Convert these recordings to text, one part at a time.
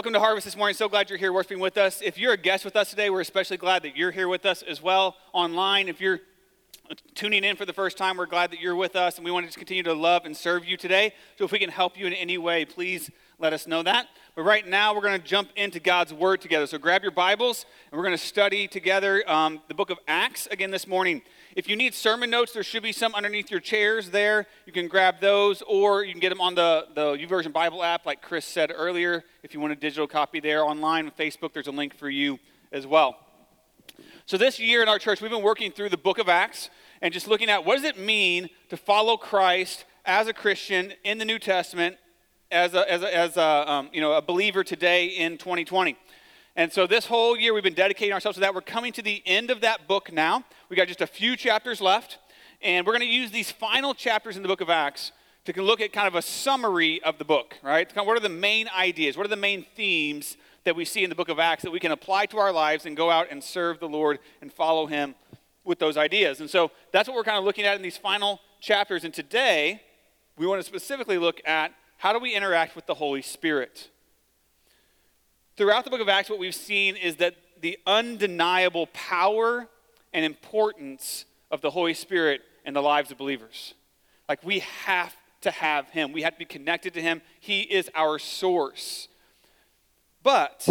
Welcome to Harvest this morning. So glad you're here worshiping with us. If you're a guest with us today, we're especially glad that you're here with us as well online. If you're tuning in for the first time, we're glad that you're with us, and we want to just continue to love and serve you today. So if we can help you in any way, please let us know that. But right now, we're going to jump into God's Word together. So grab your Bibles, and we're going to study together the Book of Acts again this morning. If you need sermon notes, there should be some underneath your chairs there. You can grab those, or you can get them on the Uversion Bible app, like Chris said earlier. If you want a digital copy there online on Facebook, there's a link for you as well. So this year in our church, we've been working through the Book of Acts and just looking at what does it mean to follow Christ as a Christian in the New Testament, as a believer today in 2020. And so this whole year we've been dedicating ourselves to that. We're coming to the end of that book now. We got just a few chapters left, and we're going to use these final chapters in the Book of Acts to look at kind of a summary of the book, right? What are the main ideas? What are the main themes that we see in the Book of Acts that we can apply to our lives and go out and serve the Lord and follow Him with those ideas? And so that's what we're kind of looking at in these final chapters. And today we want to specifically look at how do we interact with the Holy Spirit? Throughout the Book of Acts, what we've seen is that the undeniable power and importance of the Holy Spirit in the lives of believers. Like, we have to have Him. We have to be connected to Him. He is our source. But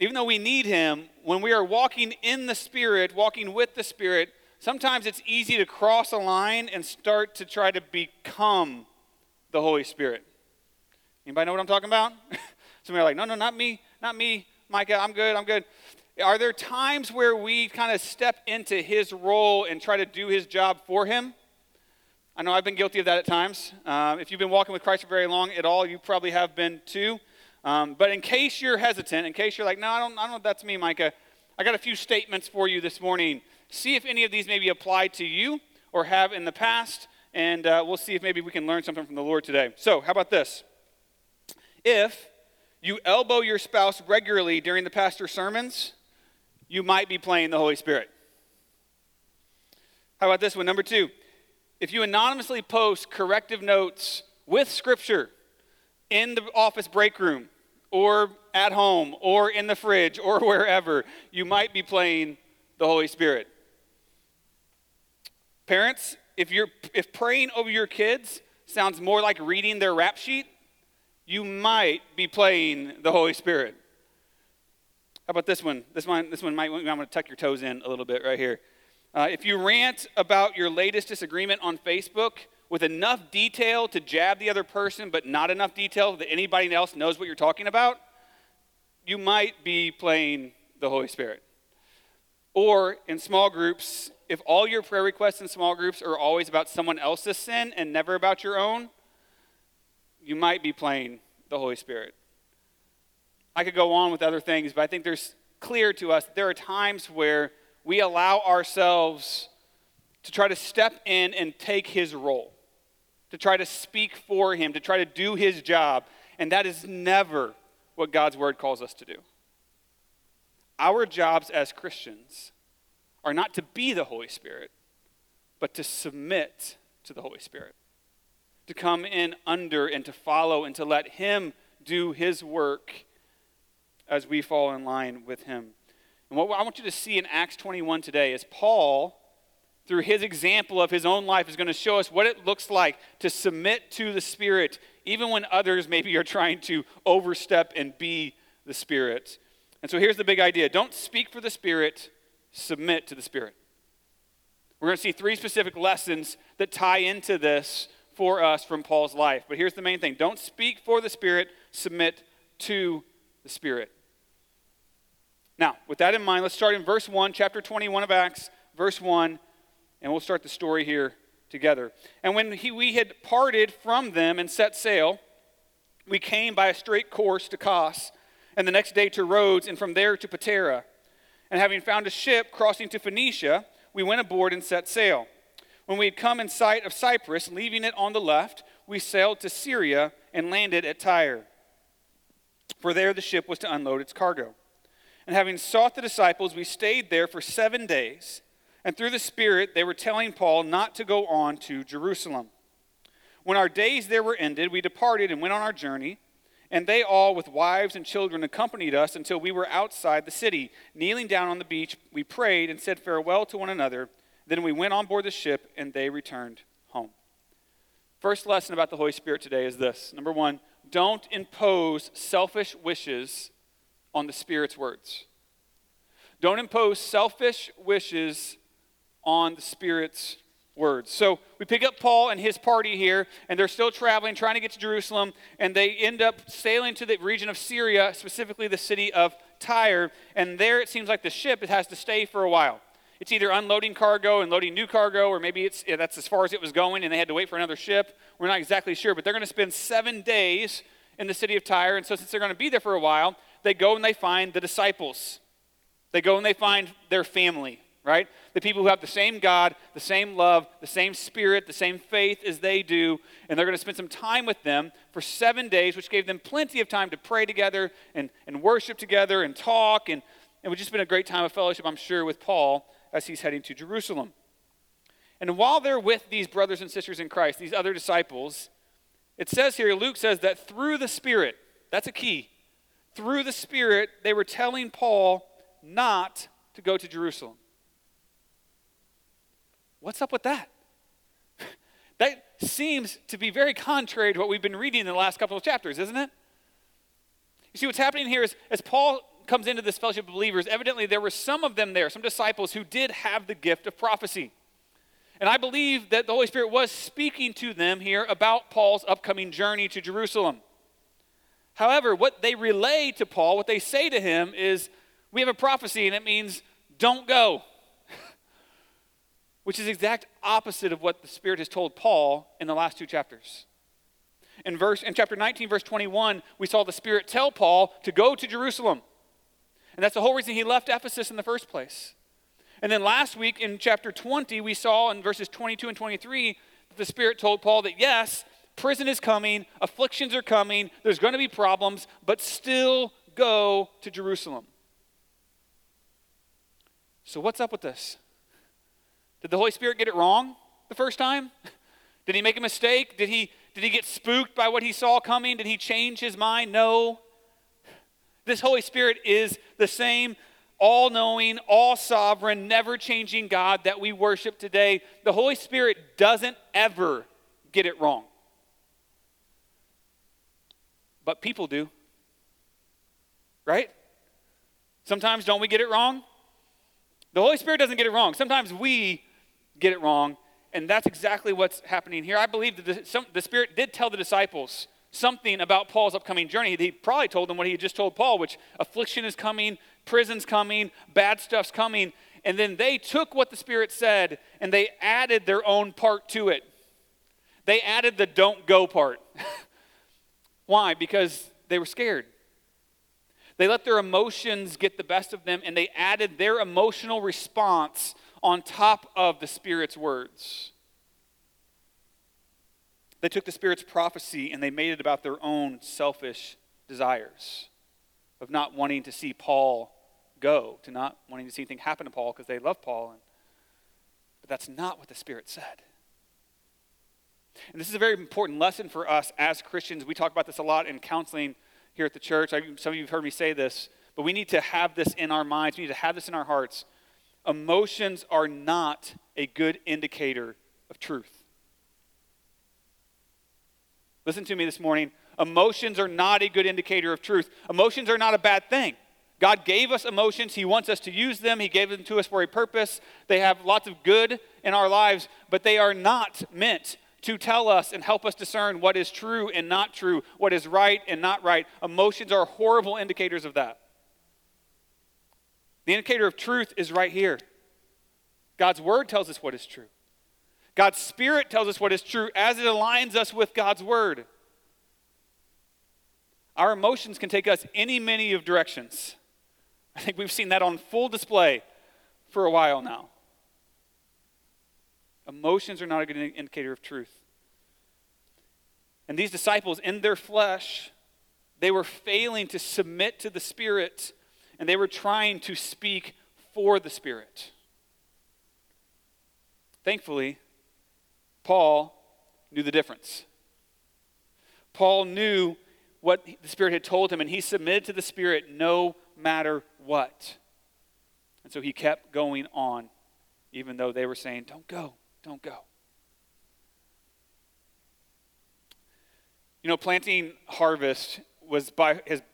even though we need Him, when we are walking in the Spirit, walking with the Spirit, sometimes it's easy to cross a line and start to try to become the Holy Spirit. Anybody know what I'm talking about? Some of you are like, no, not me, Micah, I'm good. Are there times where we kind of step into His role and try to do His job for Him? I know I've been guilty of that at times. If you've been walking with Christ for very long at all, you probably have been too. But in case you're hesitant, in case you're like, no, I don't know if that's me, Micah, I got a few statements for you this morning. See if any of these maybe apply to you or have in the past. And we'll see if maybe we can learn something from the Lord today. So, how about this? If you elbow your spouse regularly during the pastor's sermons, you might be playing the Holy Spirit. How about this one? Number 2, if you anonymously post corrective notes with Scripture in the office break room or at home or in the fridge or wherever, you might be playing the Holy Spirit. Parents, if praying over your kids sounds more like reading their rap sheet, you might be playing the Holy Spirit. How about this one? This one might. I'm going to tuck your toes in a little bit right here. If you rant about your latest disagreement on Facebook with enough detail to jab the other person, but not enough detail that anybody else knows what you're talking about, you might be playing the Holy Spirit. Or in small groups, if all your prayer requests in small groups are always about someone else's sin and never about your own, you might be playing the Holy Spirit. I could go on with other things, but I think there's clear to us that there are times where we allow ourselves to try to step in and take His role, to try to speak for Him, to try to do His job, and that is never what God's Word calls us to do. Our jobs as Christians are not to be the Holy Spirit, but to submit to the Holy Spirit, to come in under and to follow and to let Him do His work as we fall in line with Him. And what I want you to see in Acts 21 today is Paul, through his example of his own life, is going to show us what it looks like to submit to the Spirit, even when others maybe are trying to overstep and be the Spirit. And so here's the big idea. Don't speak for the Spirit, submit to the Spirit. We're going to see 3 specific lessons that tie into this for us from Paul's life. But here's the main thing. Don't speak for the Spirit, submit to the Spirit. Now, with that in mind, let's start in verse 1, chapter 21 of Acts, verse 1, and we'll start the story here together. And when we had parted from them and set sail, we came by a straight course to Kos, and the next day to Rhodes, and from there to Patara. And having found a ship crossing to Phoenicia, we went aboard and set sail. When we had come in sight of Cyprus, leaving it on the left, we sailed to Syria and landed at Tyre. For there the ship was to unload its cargo. And having sought the disciples, we stayed there for 7 days. And through the Spirit they were telling Paul not to go on to Jerusalem. When our days there were ended, we departed and went on our journey. And they all, with wives and children, accompanied us until we were outside the city. Kneeling down on the beach, we prayed and said farewell to one another. Then we went on board the ship, and they returned home. First lesson about the Holy Spirit today is this. Number one, don't impose selfish wishes on the Spirit's words. Don't impose selfish wishes on the Spirit's words. So we pick up Paul and his party here, and they're still traveling, trying to get to Jerusalem, and they end up sailing to the region of Syria, specifically the city of Tyre, and there it seems like the ship has to stay for a while. It's either unloading cargo and loading new cargo, or maybe that's as far as it was going, and they had to wait for another ship. We're not exactly sure, but they're going to spend 7 days in the city of Tyre, and so since they're going to be there for a while, they go and they find the disciples. They go and they find their family, right? The people who have the same God, the same love, the same spirit, the same faith as they do, and they're going to spend some time with them for 7 days, which gave them plenty of time to pray together and worship together and talk, and it would just been a great time of fellowship, I'm sure, with Paul as he's heading to Jerusalem. And while they're with these brothers and sisters in Christ, these other disciples, it says here, Luke says that through the Spirit, that's a key, through the Spirit, they were telling Paul not to go to Jerusalem. What's up with that? That seems to be very contrary to what we've been reading in the last couple of chapters, isn't it? You see, what's happening here is as Paul comes into this fellowship of believers, evidently there were some of them there, some disciples who did have the gift of prophecy. And I believe that the Holy Spirit was speaking to them here about Paul's upcoming journey to Jerusalem. However, what they relay to Paul, what they say to him is, we have a prophecy, and it means don't go, which is the exact opposite of what the Spirit has told Paul in the last two chapters. In chapter 19, verse 21, we saw the Spirit tell Paul to go to Jerusalem, and that's the whole reason he left Ephesus in the first place. And then last week in chapter 20, we saw in verses 22 and 23 that the Spirit told Paul that yes, prison is coming, afflictions are coming, there's going to be problems, but still go to Jerusalem. So what's up with this? Did the Holy Spirit get it wrong the first time? Did he make a mistake? Did he get spooked by what he saw coming? Did he change his mind? No. This Holy Spirit is the same all-knowing, all-sovereign, never-changing God that we worship today. The Holy Spirit doesn't ever get it wrong. But people do, right? Sometimes don't we get it wrong? The Holy Spirit doesn't get it wrong. Sometimes we get it wrong, and that's exactly what's happening here. I believe that the Spirit did tell the disciples something about Paul's upcoming journey. He probably told them what he had just told Paul, which affliction is coming, prison's coming, bad stuff's coming, and then they took what the Spirit said, and they added their own part to it. They added the don't go part. Why? Because they were scared. They let their emotions get the best of them, and they added their emotional response on top of the Spirit's words. They took the Spirit's prophecy, and they made it about their own selfish desires of not wanting to see Paul go, to not wanting to see anything happen to Paul because they love Paul. But that's not what the Spirit said. And this is a very important lesson for us as Christians. We talk about this a lot in counseling here at the church. Some of you have heard me say this, but we need to have this in our minds. We need to have this in our hearts. Emotions are not a good indicator of truth. Listen to me this morning. Emotions are not a good indicator of truth. Emotions are not a bad thing. God gave us emotions. He wants us to use them. He gave them to us for a purpose. They have lots of good in our lives, but they are not meant to tell us and help us discern what is true and not true, what is right and not right. Emotions are horrible indicators of that. The indicator of truth is right here. God's word tells us what is true. God's Spirit tells us what is true as it aligns us with God's word. Our emotions can take us any many of directions. I think we've seen that on full display for a while now. Emotions are not a good indicator of truth. And these disciples, in their flesh, they were failing to submit to the Spirit, and they were trying to speak for the Spirit. Thankfully, Paul knew the difference. Paul knew what the Spirit had told him, and he submitted to the Spirit no matter what. And so he kept going on, even though they were saying, don't go, don't go. You know, planting Harvest has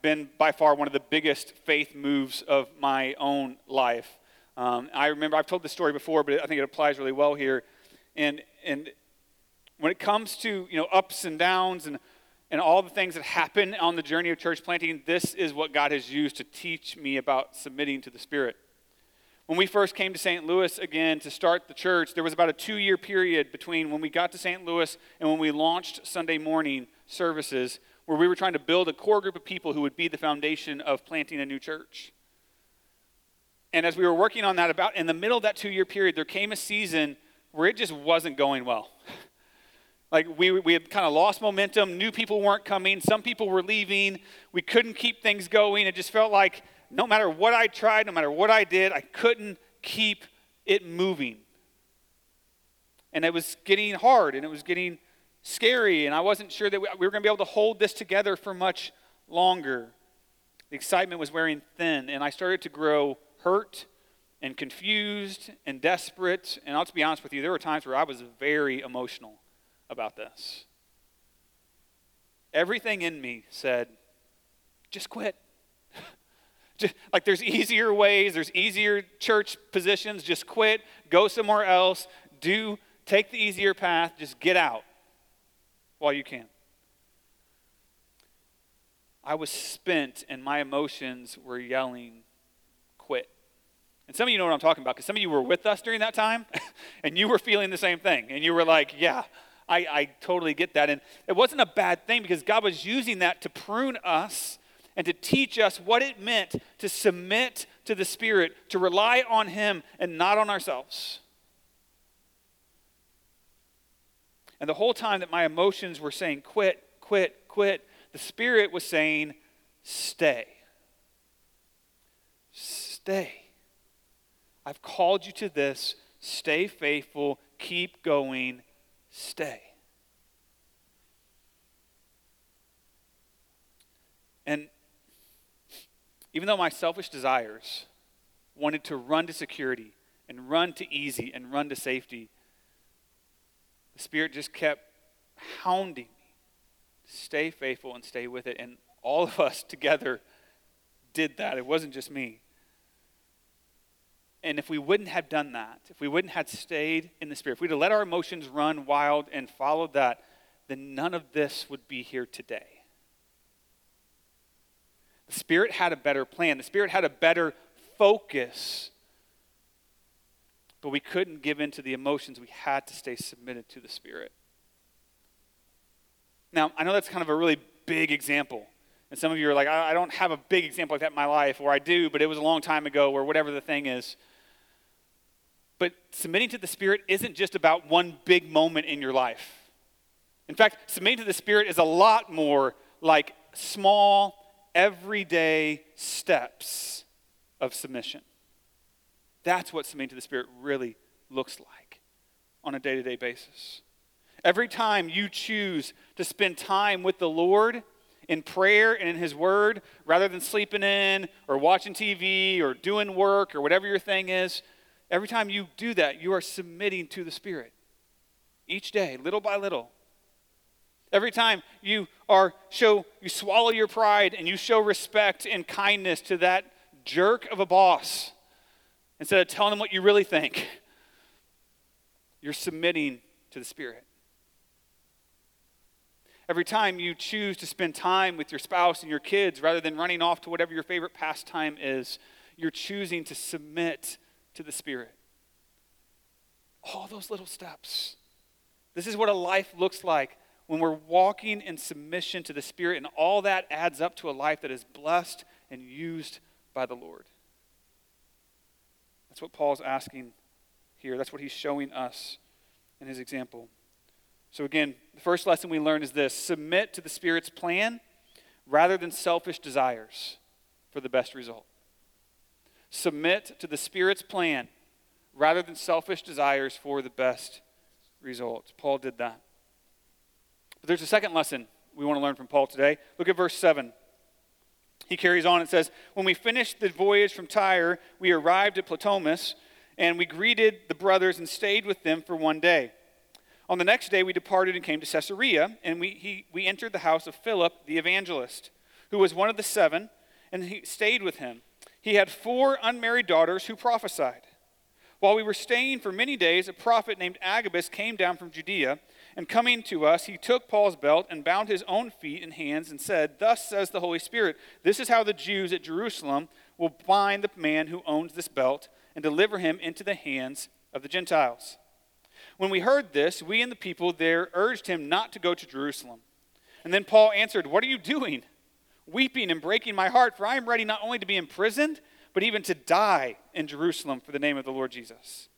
been by far one of the biggest faith moves of my own life. I remember, I've told this story before, but I think it applies really well here. And when it comes to, you know, ups and downs and all the things that happen on the journey of church planting, this is what God has used to teach me about submitting to the Spirit. When we first came to St. Louis again to start the church, there was about a 2-year period between when we got to St. Louis and when we launched Sunday morning services, where we were trying to build a core group of people who would be the foundation of planting a new church. And as we were working on that, about in the middle of that 2-year period, there came a season where it just wasn't going well. Like we had kind of lost momentum, new people weren't coming, some people were leaving, we couldn't keep things going. It just felt like no matter what I tried, no matter what I did, I couldn't keep it moving. And it was getting hard, and it was getting scary, and I wasn't sure that we were going to be able to hold this together for much longer. The excitement was wearing thin, and I started to grow hurt and confused and desperate. And I'll just be honest with you, there were times where I was very emotional about this. Everything in me said, just quit. Just, like, there's easier ways, there's easier church positions, just quit, go somewhere else, take the easier path, just get out while you can. I was spent and my emotions were yelling, quit. And some of you know what I'm talking about, because some of you were with us during that time and you were feeling the same thing. And you were like, yeah, I totally get that. And it wasn't a bad thing, because God was using that to prune us and to teach us what it meant to submit to the Spirit, to rely on Him and not on ourselves. And the whole time that my emotions were saying, quit, quit, quit, the Spirit was saying, stay. Stay. I've called you to this. Stay faithful. Keep going. Stay. And even though my selfish desires wanted to run to security and run to easy and run to safety, the Spirit just kept hounding me to stay faithful and stay with it. And all of us together did that. It wasn't just me. And if we wouldn't have done that, if we wouldn't have stayed in the Spirit, if we'd have let our emotions run wild and followed that, then none of this would be here today. The Spirit had a better plan. The Spirit had a better focus. But we couldn't give in to the emotions. We had to stay submitted to the Spirit. Now, I know that's kind of a really big example. And some of you are like, I don't have a big example like that in my life. Or I do, but it was a long time ago, or whatever the thing is. But submitting to the Spirit isn't just about one big moment in your life. In fact, submitting to the Spirit is a lot more like small, everyday steps of submission. That's what submitting to the Spirit really looks like on a day-to-day basis. Every time you choose to spend time with the Lord in prayer and in His Word, rather than sleeping in or watching TV or doing work or whatever your thing is, every time you do that, you are submitting to the Spirit. Each day, little by little. Every time you swallow your pride and you show respect and kindness to that jerk of a boss, instead of telling them what you really think, you're submitting to the Spirit. Every time you choose to spend time with your spouse and your kids, rather than running off to whatever your favorite pastime is, you're choosing to submit to the Spirit. All those little steps. This is what a life looks like when we're walking in submission to the Spirit, and all that adds up to a life that is blessed and used by the Lord. That's what Paul's asking here. That's what he's showing us in his example. So again, the first lesson we learn is this: submit to the Spirit's plan rather than selfish desires for the best result. Submit to the Spirit's plan rather than selfish desires for the best result. Paul did that. But there's a second lesson we want to learn from Paul today. Look at verse 7. He carries on and says, when we finished the voyage from Tyre, we arrived at Ptolemais, and we greeted the brothers and stayed with them for one day. On the next day, we departed and came to Caesarea, and we entered the house of Philip the evangelist, who was one of the seven, and he stayed with him. He had 4 unmarried daughters who prophesied. While we were staying for many days, a prophet named Agabus came down from Judea, and coming to us, he took Paul's belt and bound his own feet and hands and said, thus says the Holy Spirit, this is how the Jews at Jerusalem will bind the man who owns this belt and deliver him into the hands of the Gentiles. When we heard this, we and the people there urged him not to go to Jerusalem. And then Paul answered, what are you doing? Weeping and breaking my heart, for I am ready not only to be imprisoned, but even to die in Jerusalem for the name of the Lord Jesus.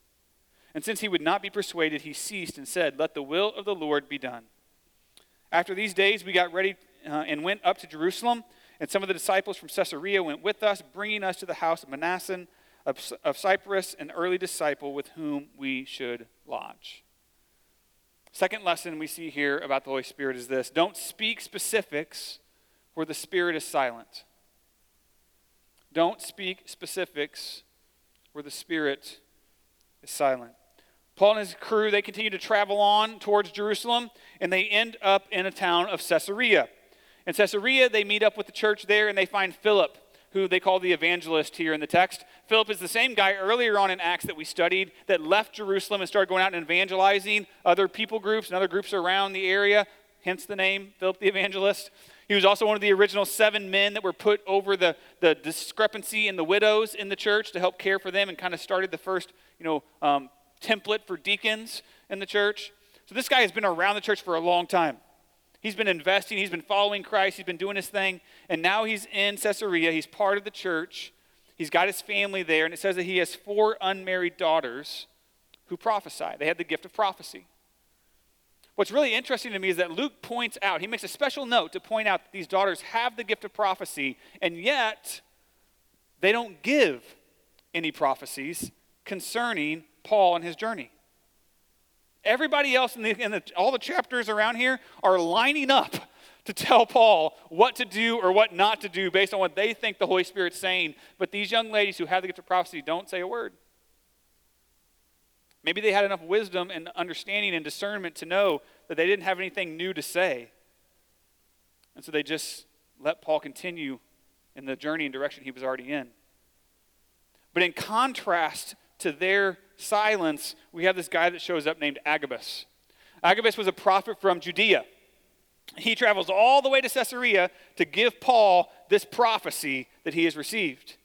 And since he would not be persuaded, he ceased and said, let the will of the Lord be done. After these days, we got ready and went up to Jerusalem, and some of the disciples from Caesarea went with us, bringing us to the house of Manassan of Cyprus, an early disciple with whom we should lodge. Second lesson we see here about the Holy Spirit is this: don't speak specifics where the Spirit is silent. Don't speak specifics where the Spirit is silent. Paul and his crew, they continue to travel on towards Jerusalem, and they end up in a town of Caesarea. In Caesarea, they meet up with the church there, and they find Philip, who they call the evangelist here in the text. Philip is the same guy earlier on in Acts that we studied that left Jerusalem and started going out and evangelizing other people groups and other groups around the area, hence the name Philip the Evangelist. He was also one of the original 7 men that were put over the discrepancy in the widows in the church to help care for them, and kind of started the first template for deacons in the church. So this guy has been around the church for a long time. He's been investing. He's been following Christ. He's been doing his thing. And now he's in Caesarea. He's part of the church. He's got his family there. And it says that he has 4 unmarried daughters who prophesy. They had the gift of prophecy. What's really interesting to me is that Luke points out, he makes a special note to point out that these daughters have the gift of prophecy, and yet they don't give any prophecies concerning Paul and his journey. Everybody else all the chapters around here are lining up to tell Paul what to do or what not to do based on what they think the Holy Spirit's saying. But these young ladies who have the gift of prophecy don't say a word. Maybe they had enough wisdom and understanding and discernment to know that they didn't have anything new to say. And so they just let Paul continue in the journey and direction he was already in. But in contrast to their silence, we have this guy that shows up named Agabus. Agabus was a prophet from Judea. He travels all the way to Caesarea to give Paul this prophecy that he has received.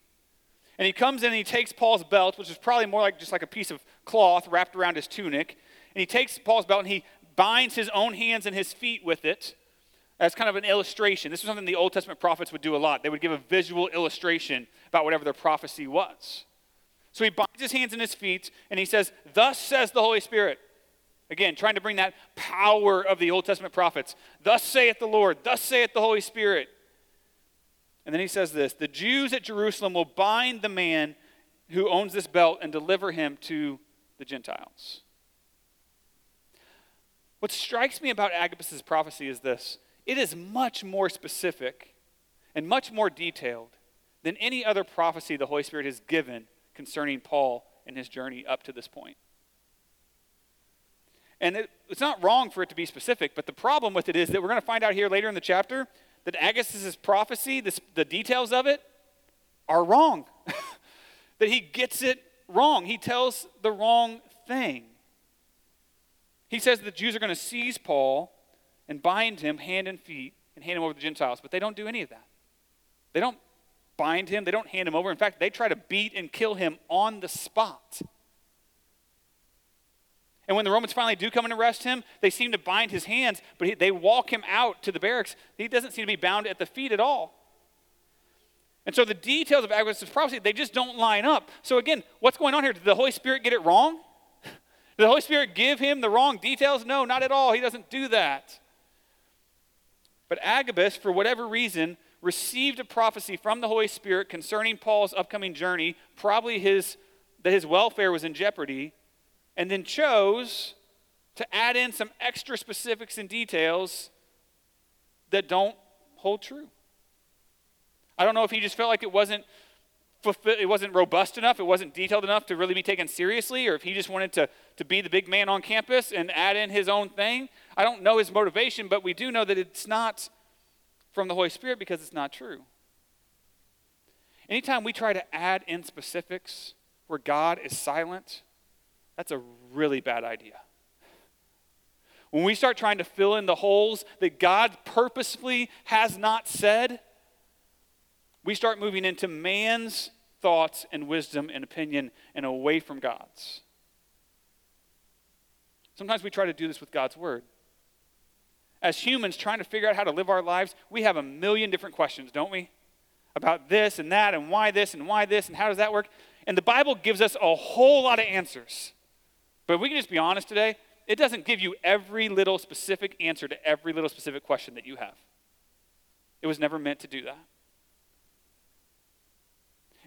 And he comes in and he takes Paul's belt, which is probably more like just like a piece of cloth wrapped around his tunic. And he takes Paul's belt and he binds his own hands and his feet with it as kind of an illustration. This is something the Old Testament prophets would do a lot. They would give a visual illustration about whatever their prophecy was. So he binds his hands and his feet and he says, thus says the Holy Spirit. Again, trying to bring that power of the Old Testament prophets. Thus saith the Lord, thus saith the Holy Spirit. And then he says this, the Jews at Jerusalem will bind the man who owns this belt and deliver him to the Gentiles. What strikes me about Agabus' prophecy is this. It is much more specific and much more detailed than any other prophecy the Holy Spirit has given concerning Paul and his journey up to this point. And it's not wrong for it to be specific, but the problem with it is that we're going to find out here later in the chapter that Agabus' prophecy, the details of it, are wrong. That he gets it wrong. He tells the wrong thing. He says the Jews are going to seize Paul and bind him hand and feet and hand him over to the Gentiles, but they don't do any of that. They don't bind him. They don't hand him over. In fact, they try to beat and kill him on the spot. And when the Romans finally do come and arrest him, they seem to bind his hands, but they walk him out to the barracks. He doesn't seem to be bound at the feet at all. And so the details of Agabus' prophecy, they just don't line up. So again, what's going on here? Did the Holy Spirit get it wrong? Did the Holy Spirit give him the wrong details? No, not at all. He doesn't do that. But Agabus, for whatever reason, received a prophecy from the Holy Spirit concerning Paul's upcoming journey, probably that his welfare was in jeopardy, and then chose to add in some extra specifics and details that don't hold true. I don't know if he just felt like it wasn't robust enough, it wasn't detailed enough to really be taken seriously, or if he just wanted to be the big man on campus and add in his own thing. I don't know his motivation, but we do know that it's not from the Holy Spirit because it's not true. Anytime we try to add in specifics where God is silent, that's a really bad idea. When we start trying to fill in the holes that God purposefully has not said, we start moving into man's thoughts and wisdom and opinion and away from God's. Sometimes we try to do this with God's word. As humans trying to figure out how to live our lives, we have a million different questions, don't we? About this and that and why this and why this and how does that work? And the Bible gives us a whole lot of answers. But we can just be honest today, it doesn't give you every little specific answer to every little specific question that you have. It was never meant to do that.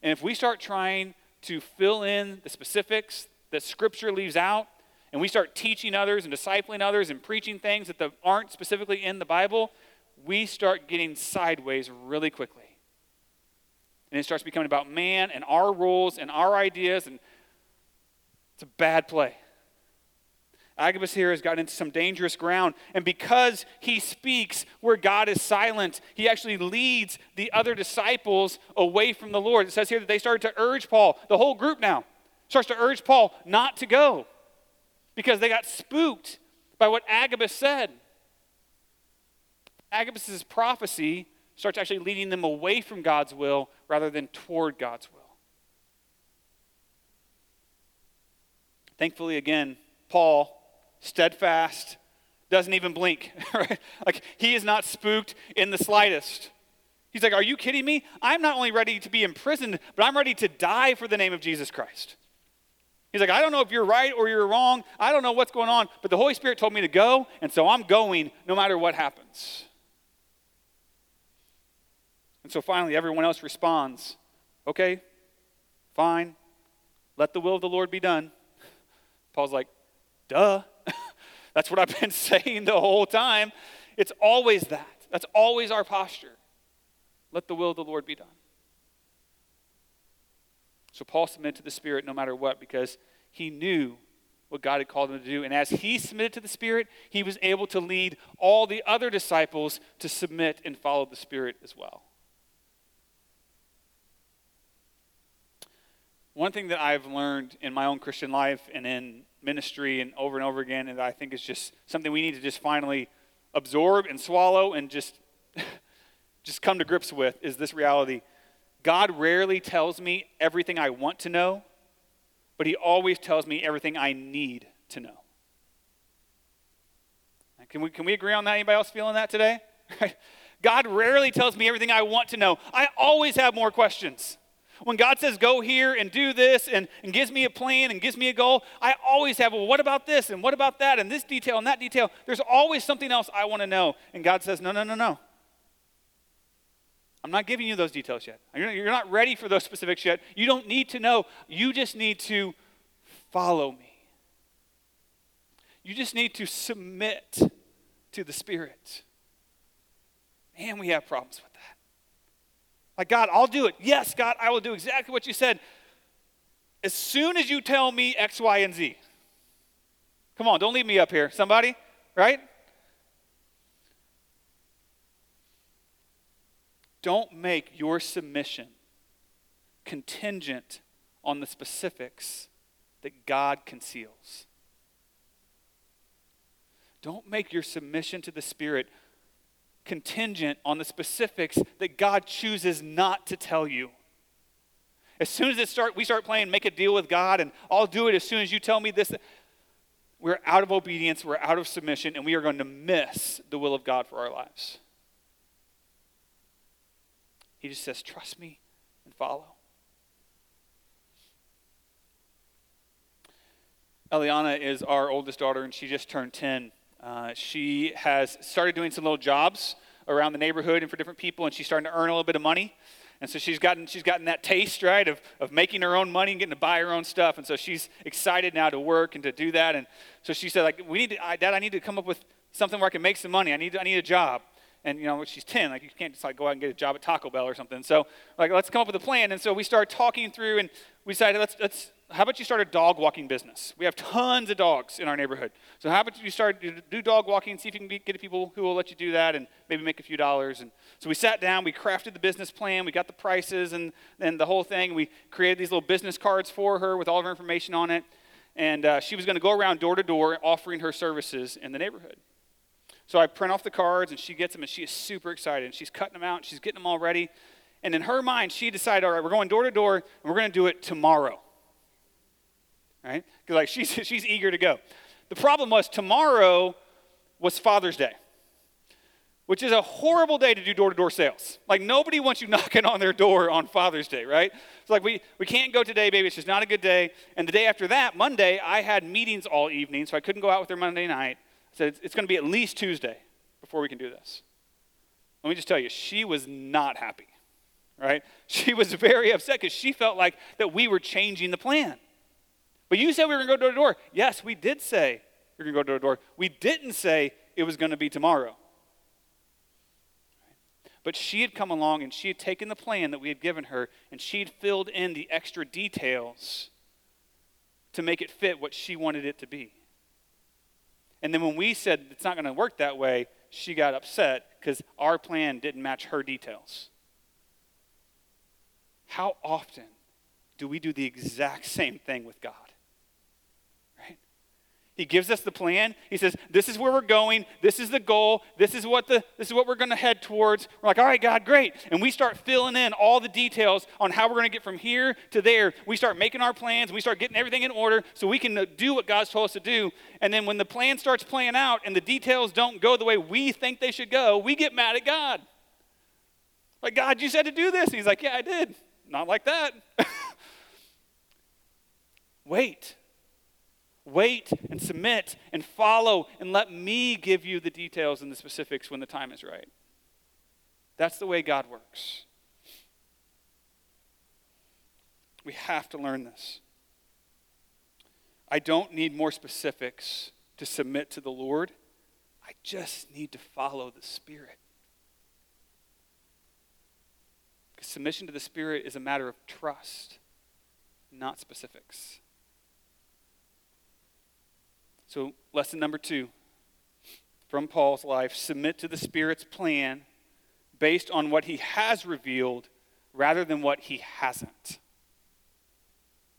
And if we start trying to fill in the specifics that Scripture leaves out, and we start teaching others and discipling others and preaching things that aren't specifically in the Bible, we start getting sideways really quickly. And it starts becoming about man and our rules and our ideas, and it's a bad play. Agabus here has gotten into some dangerous ground, and because he speaks where God is silent, he actually leads the other disciples away from the Lord. It says here that they started to urge Paul, the whole group now, starts to urge Paul not to go because they got spooked by what Agabus said. Agabus' prophecy starts actually leading them away from God's will rather than toward God's will. Thankfully, again, Paul, steadfast, doesn't even blink. Right? Like, he is not spooked in the slightest. He's like, are you kidding me? I'm not only ready to be imprisoned, but I'm ready to die for the name of Jesus Christ. He's like, I don't know if you're right or you're wrong. I don't know what's going on, but the Holy Spirit told me to go, and so I'm going no matter what happens. And so finally, everyone else responds, okay, fine, let the will of the Lord be done. Paul's like, duh. That's what I've been saying the whole time. It's always that. That's always our posture. Let the will of the Lord be done. So Paul submitted to the Spirit no matter what because he knew what God had called him to do. And as he submitted to the Spirit, he was able to lead all the other disciples to submit and follow the Spirit as well. One thing that I've learned in my own Christian life and in ministry and over again, and I think is just something we need to just finally absorb and swallow and just come to grips with, is this reality. God rarely tells me everything I want to know, but he always tells me everything I need to know. Can we agree on that? Anybody else feeling that today? God rarely tells me everything I want to know. I always have more questions. When God says, go here and do this and gives me a plan and gives me a goal, I always have, well, what about this and what about that and this detail and that detail? There's always something else I want to know. And God says, no. I'm not giving you those details yet. You're not ready for those specifics yet. You don't need to know. You just need to follow me. You just need to submit to the Spirit. Man, we have problems with that. Like, God, I'll do it. Yes, God, I will do exactly what you said. As soon as you tell me X, Y, and Z. Come on, don't leave me up here. Somebody, right? Don't make your submission contingent on the specifics that God conceals. Don't make your submission to the Spirit contingent on the specifics that God chooses not to tell you. As soon as we start playing make a deal with God and I'll do it as soon as you tell me this, we're out of obedience, we're out of submission, and we are going to miss the will of God for our lives. He just says, trust me and follow. Eliana is our oldest daughter, and she just turned 10. She has started doing some little jobs around the neighborhood and for different people, and she's starting to earn a little bit of money. And so she's gotten that taste, right, of making her own money and getting to buy her own stuff. And so she's excited now to work and to do that. And so she said, like, Dad, I need to come up with something where I can make some money. I need a job. And, you know, she's 10. Like, you can't just, like, go out and get a job at Taco Bell or something. So, like, let's come up with a plan. And so we started talking through, and we decided, how about you start a dog walking business? We have tons of dogs in our neighborhood. So how about you start to do dog walking, see if you can get people who will let you do that and maybe make a few dollars. And so we sat down, we crafted the business plan, we got the prices and the whole thing. We created these little business cards for her with all of her information on it. And she was going to go around door to door offering her services in the neighborhood. So I print off the cards, and she gets them, and she is super excited. And she's cutting them out, and she's getting them all ready. And in her mind, she decided, all right, we're going door to door, and we're going to do it tomorrow. Right? Because like she's eager to go. The problem was tomorrow was Father's Day, which is a horrible day to do door-to-door sales. Like nobody wants you knocking on their door on Father's Day, right? It's like we can't go today, baby. It's just not a good day. And the day after that, Monday, I had meetings all evening, so I couldn't go out with her Monday night. I said it's going to be at least Tuesday before we can do this. Let me just tell you, she was not happy, right? She was very upset because she felt like that we were changing the plan. But you said we were going to go door to door. Yes, we did say we were going to go door to door. We didn't say it was going to be tomorrow. But she had come along and she had taken the plan that we had given her and she had filled in the extra details to make it fit what she wanted it to be. And then when we said it's not going to work that way, she got upset because our plan didn't match her details. How often do we do the exact same thing with God? He gives us the plan. He says, this is where we're going. This is the goal. This is what we're going to head towards. We're like, all right, God, great. And we start filling in all the details on how we're going to get from here to there. We start making our plans. We start getting everything in order so we can do what God's told us to do. And then when the plan starts playing out and the details don't go the way we think they should go, we get mad at God. Like, God, you said to do this. And he's like, yeah, I did. Not like that. Wait and submit and follow and let me give you the details and the specifics when the time is right. That's the way God works. We have to learn this. I don't need more specifics to submit to the Lord. I just need to follow the Spirit. Because submission to the Spirit is a matter of trust, not specifics. So lesson number 2 from Paul's life, submit to the Spirit's plan based on what he has revealed rather than what he hasn't.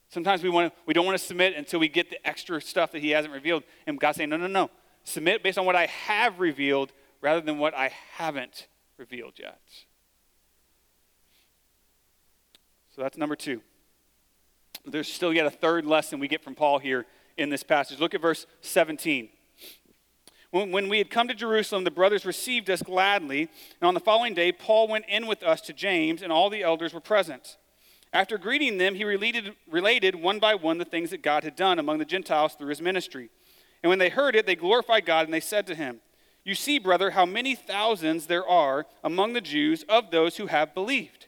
Sometimes we don't want to submit until we get the extra stuff that he hasn't revealed. And God's saying, no. Submit based on what I have revealed rather than what I haven't revealed yet. So that's number 2. There's still yet a third lesson we get from Paul here in this passage. Look at verse 17. When we had come to Jerusalem, the brothers received us gladly, and on the following day, Paul went in with us to James, and all the elders were present. After greeting them, he related one by one the things that God had done among the Gentiles through his ministry. And when they heard it, they glorified God, and they said to him, "You see, brother, how many thousands there are among the Jews of those who have believed.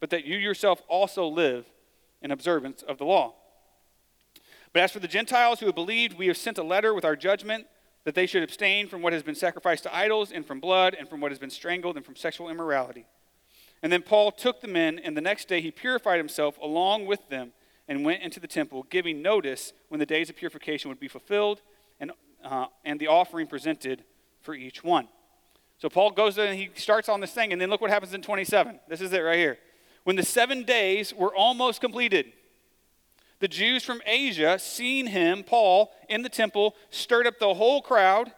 but that you yourself also live in observance of the law. But as for the Gentiles who have believed, we have sent a letter with our judgment that they should abstain from what has been sacrificed to idols and from blood and from what has been strangled and from sexual immorality." And then Paul took the men, and the next day he purified himself along with them and went into the temple, giving notice when the days of purification would be fulfilled and the offering presented for each one. So Paul goes there and he starts on this thing, and then look what happens in 27. This is it right here. When the 7 days were almost completed, the Jews from Asia, seeing him, Paul, in the temple, stirred up the whole crowd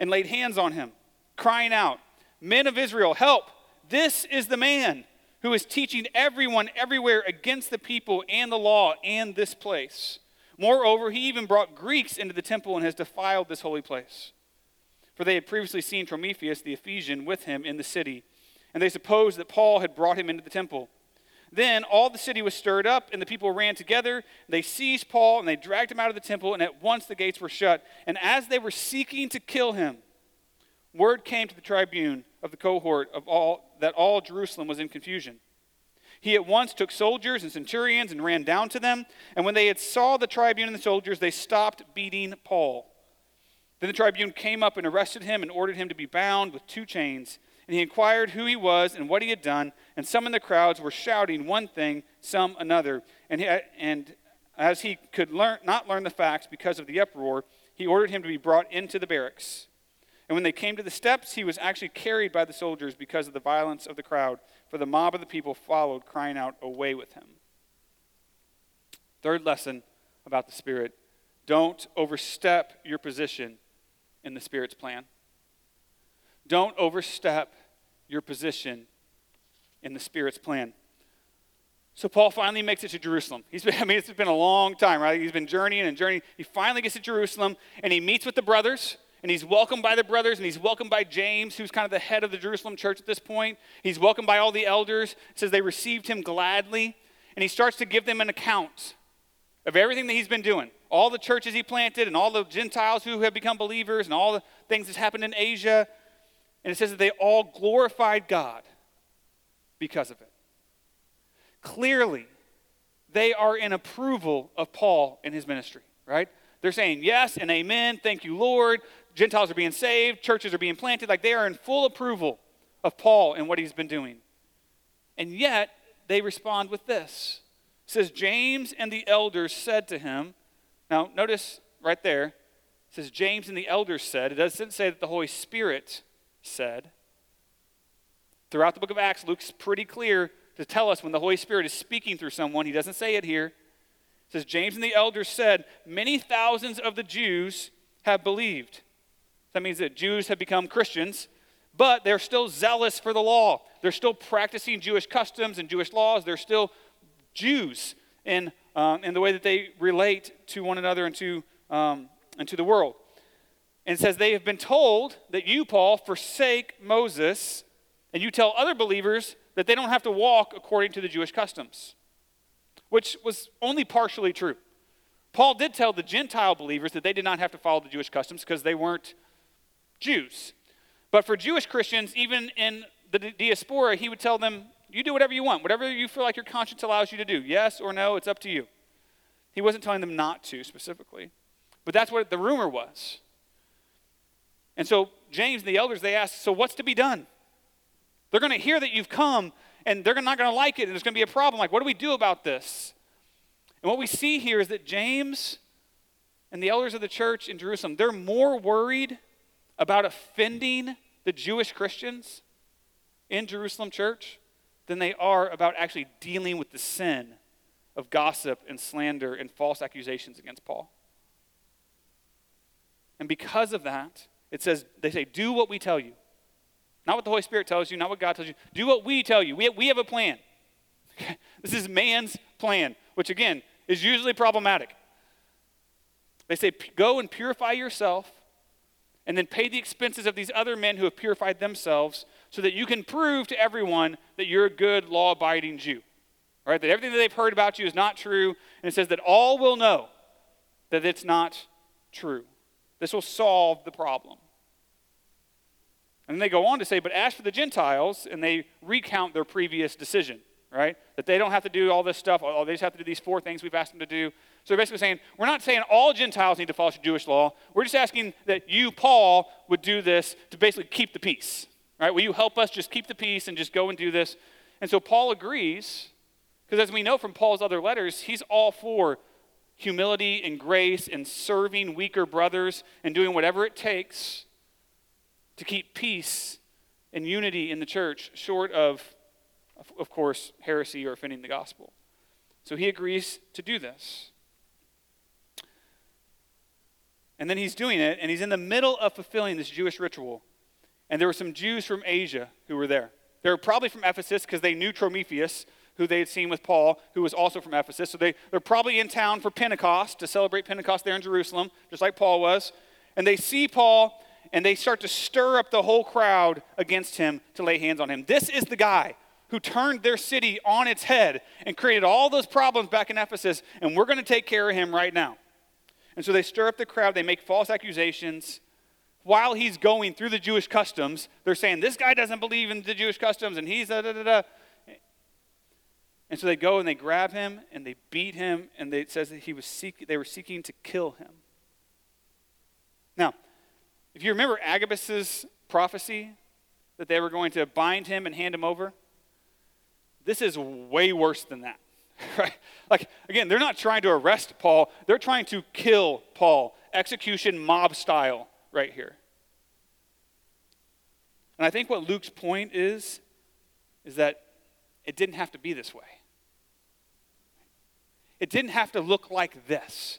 and laid hands on him, crying out, "Men of Israel, help! This is the man who is teaching everyone everywhere against the people and the law and this place. Moreover, he even brought Greeks into the temple and has defiled this holy place." For they had previously seen Tromepheus the Ephesian with him in the city, and they supposed that Paul had brought him into the temple. Then all the city was stirred up, and the people ran together. They seized Paul, and they dragged him out of the temple, and at once the gates were shut. And as they were seeking to kill him, word came to the tribune of the cohort of all that all Jerusalem was in confusion. He at once took soldiers and centurions and ran down to them. And when they had saw the tribune and the soldiers, they stopped beating Paul. Then the tribune came up and arrested him and ordered him to be bound with 2 chains. And he inquired who he was and what he had done. And some in the crowds were shouting one thing, some another. And as he could not learn the facts because of the uproar, he ordered him to be brought into the barracks. And when they came to the steps, he was actually carried by the soldiers because of the violence of the crowd, for the mob of the people followed, crying out, "Away with him." Third lesson about the Spirit: don't overstep your position in the Spirit's plan. Don't overstep your position in the Spirit's plan. So Paul finally makes it to Jerusalem. It's been a long time, right? He's been journeying. He finally gets to Jerusalem, and he meets with the brothers. And he's welcomed by the brothers, and he's welcomed by James, who's kind of the head of the Jerusalem church at this point. He's welcomed by all the elders. It says they received him gladly. And he starts to give them an account of everything that he's been doing. All the churches he planted and all the Gentiles who have become believers and all the things that's happened in Asia. And it says that they all glorified God because of it. Clearly, they are in approval of Paul and his ministry, right? They're saying yes and amen, thank you, Lord. Gentiles are being saved, churches are being planted. Like, they are in full approval of Paul and what he's been doing. And yet, they respond with this. It says, James and the elders said to him. Now, notice right there, it says James and the elders said. It doesn't say that the Holy Spirit said. Throughout the book of Acts, Luke's pretty clear to tell us when the Holy Spirit is speaking through someone. He doesn't say it here. It says, James and the elders said, many thousands of the Jews have believed. That means that Jews have become Christians, but they're still zealous for the law. They're still practicing Jewish customs and Jewish laws. They're still Jews in the way that they relate to one another and to the world. And it says, they have been told that you, Paul, forsake Moses, and you tell other believers that they don't have to walk according to the Jewish customs. Which was only partially true. Paul did tell the Gentile believers that they did not have to follow the Jewish customs because they weren't Jews. But for Jewish Christians, even in the diaspora, he would tell them, you do whatever you want, whatever you feel like your conscience allows you to do. Yes or no, it's up to you. He wasn't telling them not to specifically. But that's what the rumor was. And so James and the elders, they asked, so what's to be done? They're going to hear that you've come, and they're not going to like it, and there's going to be a problem. Like, what do we do about this? And what we see here is that James and the elders of the church in Jerusalem, they're more worried about offending the Jewish Christians in Jerusalem church than they are about actually dealing with the sin of gossip and slander and false accusations against Paul. And because of that, it says, they say, do what we tell you. Not what the Holy Spirit tells you, not what God tells you. Do what we tell you. We have a plan. This is man's plan, which again is usually problematic. They say, go and purify yourself and then pay the expenses of these other men who have purified themselves so that you can prove to everyone that you're a good law-abiding Jew. All right? That everything that they've heard about you is not true. And it says that all will know that it's not true. This will solve the problem. And they go on to say, but as for the Gentiles, and they recount their previous decision, right? That they don't have to do all this stuff. Oh, they just have to do these 4 things we've asked them to do. So they're basically saying, we're not saying all Gentiles need to follow Jewish law. We're just asking that you, Paul, would do this to basically keep the peace, right? Will you help us just keep the peace and just go and do this? And so Paul agrees, because as we know from Paul's other letters, he's all for humility and grace and serving weaker brothers and doing whatever it takes to keep peace and unity in the church, short of course, heresy or offending the gospel. So he agrees to do this. And then he's doing it, and he's in the middle of fulfilling this Jewish ritual. And there were some Jews from Asia who were there. They were probably from Ephesus because they knew Tromepheus, who they had seen with Paul, who was also from Ephesus. So they're probably in town for Pentecost, to celebrate Pentecost there in Jerusalem, just like Paul was. And they see Paul, and they start to stir up the whole crowd against him to lay hands on him. This is the guy who turned their city on its head and created all those problems back in Ephesus, and we're going to take care of him right now. And so they stir up the crowd, they make false accusations. While he's going through the Jewish customs, they're saying, this guy doesn't believe in the Jewish customs, and he's da-da-da-da. And so they go and they grab him, and they beat him, and it says that they were seeking to kill him. Now, if you remember Agabus' prophecy, that they were going to bind him and hand him over, this is way worse than that, right? Like, again, they're not trying to arrest Paul. They're trying to kill Paul, execution mob style right here. And I think what Luke's point is that it didn't have to be this way. It didn't have to look like this.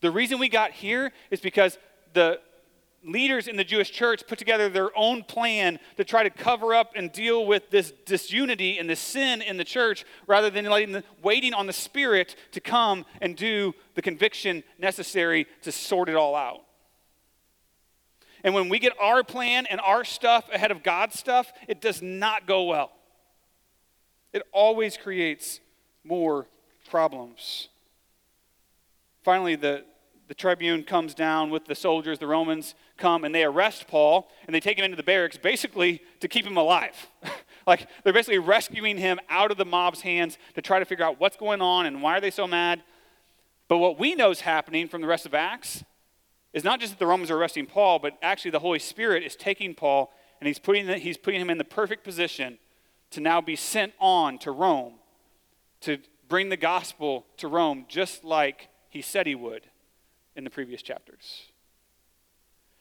The reason we got here is because the leaders in the Jewish church put together their own plan to try to cover up and deal with this disunity and this sin in the church rather than waiting on the Spirit to come and do the conviction necessary to sort it all out. And when we get our plan and our stuff ahead of God's stuff, it does not go well. It always creates more problems. Finally, the tribune comes down with the soldiers. The Romans come and they arrest Paul and they take him into the barracks basically to keep him alive. Like they're basically rescuing him out of the mob's hands to try to figure out what's going on and why are they so mad. But what we know is happening from the rest of Acts is not just that the Romans are arresting Paul, but actually the Holy Spirit is taking Paul and he's putting him in the perfect position to now be sent on to Rome to bring the gospel to Rome just like he said he would in the previous chapters.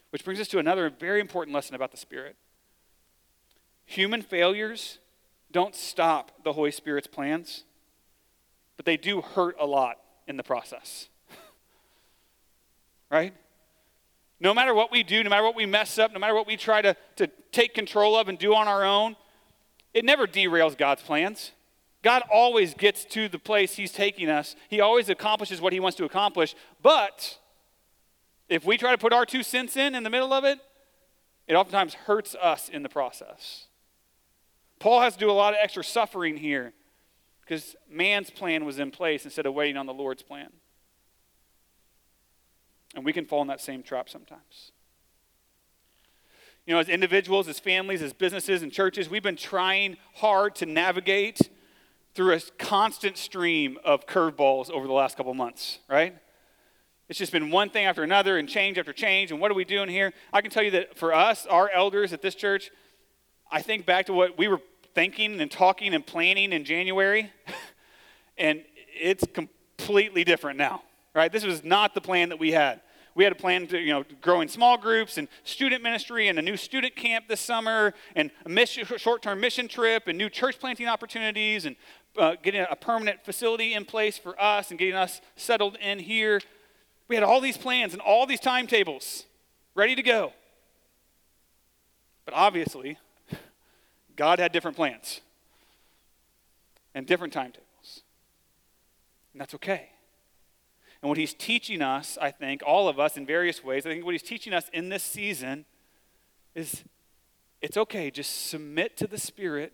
Which brings us to another very important lesson about the Spirit. Human failures don't stop the Holy Spirit's plans, but they do hurt a lot in the process. Right? No matter what we do, no matter what we mess up, no matter what we try to take control of and do on our own, it never derails God's plans. God always gets to the place he's taking us. He always accomplishes what he wants to accomplish, but if we try to put our 2 cents in the middle of it, it oftentimes hurts us in the process. Paul has to do a lot of extra suffering here because man's plan was in place instead of waiting on the Lord's plan. And we can fall in that same trap sometimes. You know, as individuals, as families, as businesses and churches, we've been trying hard to navigate through a constant stream of curveballs over the last couple months, right? It's just been one thing after another and change after change, and what are we doing here? I can tell you that for us, our elders at this church, I think back to what we were thinking and talking and planning in January, and it's completely different now, right? This was not the plan that we had. We had a plan to, grow in small groups and student ministry and a new student camp this summer and a mission, short-term mission trip and new church planting opportunities and getting a permanent facility in place for us and getting us settled in here. We had all these plans and all these timetables ready to go. But obviously, God had different plans and different timetables. And that's okay. And what he's teaching us, I think, all of us in various ways, I think what he's teaching us in this season is it's okay. Just submit to the Spirit,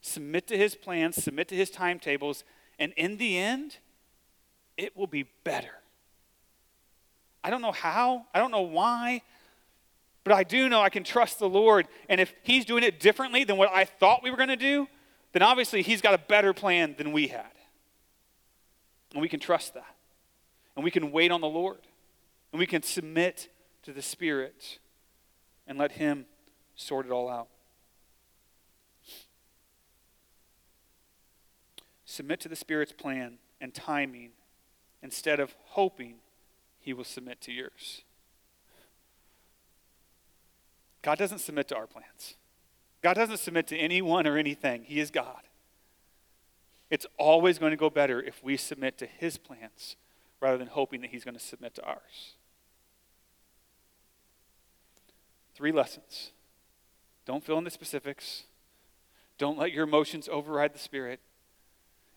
submit to his plans, submit to his timetables, and in the end, it will be better. I don't know how, I don't know why, but I do know I can trust the Lord. And if he's doing it differently than what I thought we were going to do, then obviously he's got a better plan than we had. And we can trust that. And we can wait on the Lord. And we can submit to the Spirit and let him sort it all out. Submit to the Spirit's plan and timing instead of hoping he will submit to yours. God doesn't submit to our plans. God doesn't submit to anyone or anything. He is God. It's always going to go better if we submit to his plans rather than hoping that he's going to submit to ours. 3 lessons. Don't fill in the specifics. Don't let your emotions override the Spirit.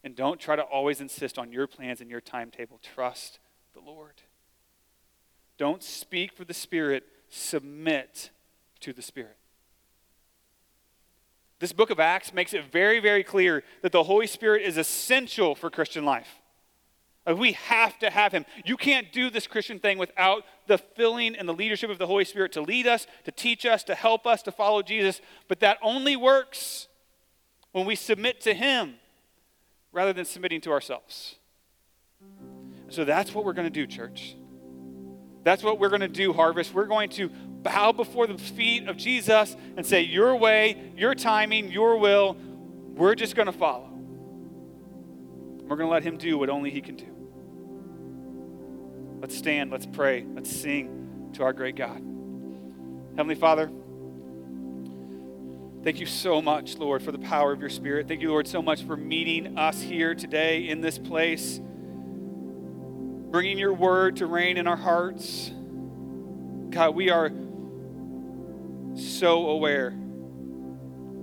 And don't try to always insist on your plans and your timetable. Trust the Lord. Don't speak for the Spirit. submit to the Spirit. This book of Acts makes it very, very clear that the Holy Spirit is essential for Christian life. We have to have him. You can't do this Christian thing without the filling and the leadership of the Holy Spirit to lead us, to teach us, to help us, to follow Jesus. But that only works when we submit to him rather than submitting to ourselves. So that's what we're going to do, church. That's what we're going to do, Harvest. We're going to bow before the feet of Jesus and say, your way, your timing, your will, we're just going to follow. We're going to let him do what only he can do. Let's stand, let's pray, let's sing to our great God. Heavenly Father, thank you so much, Lord, for the power of your Spirit. Thank you, Lord, so much for meeting us here today in this place, bringing your word to reign in our hearts. God, we are so aware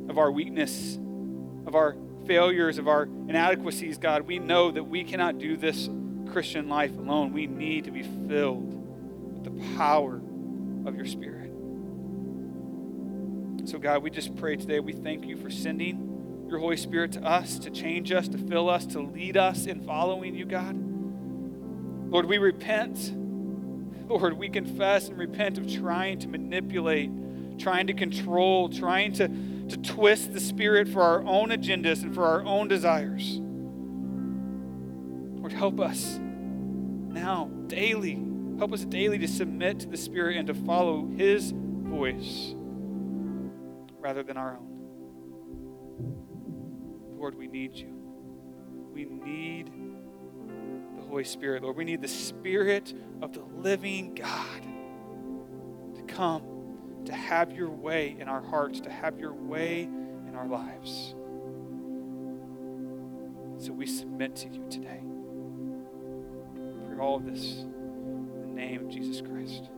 of our weakness, of our failures, of our inadequacies. God, we know that we cannot do this Christian life alone. We need to be filled with the power of your Spirit. So God, we just pray today, we thank you for sending your Holy Spirit to us, to change us, to fill us, to lead us in following you, God. Lord, we repent. Lord, we confess and repent of trying to manipulate, trying to control, trying to twist the Spirit for our own agendas and for our own desires. Lord, help us now daily. Help us daily to submit to the Spirit and to follow his voice rather than our own. Lord, we need you. We need the Holy Spirit. Lord, we need the Spirit of the living God to come, to have your way in our hearts, to have your way in our lives. So we submit to you today. For all of this, in the name of Jesus Christ.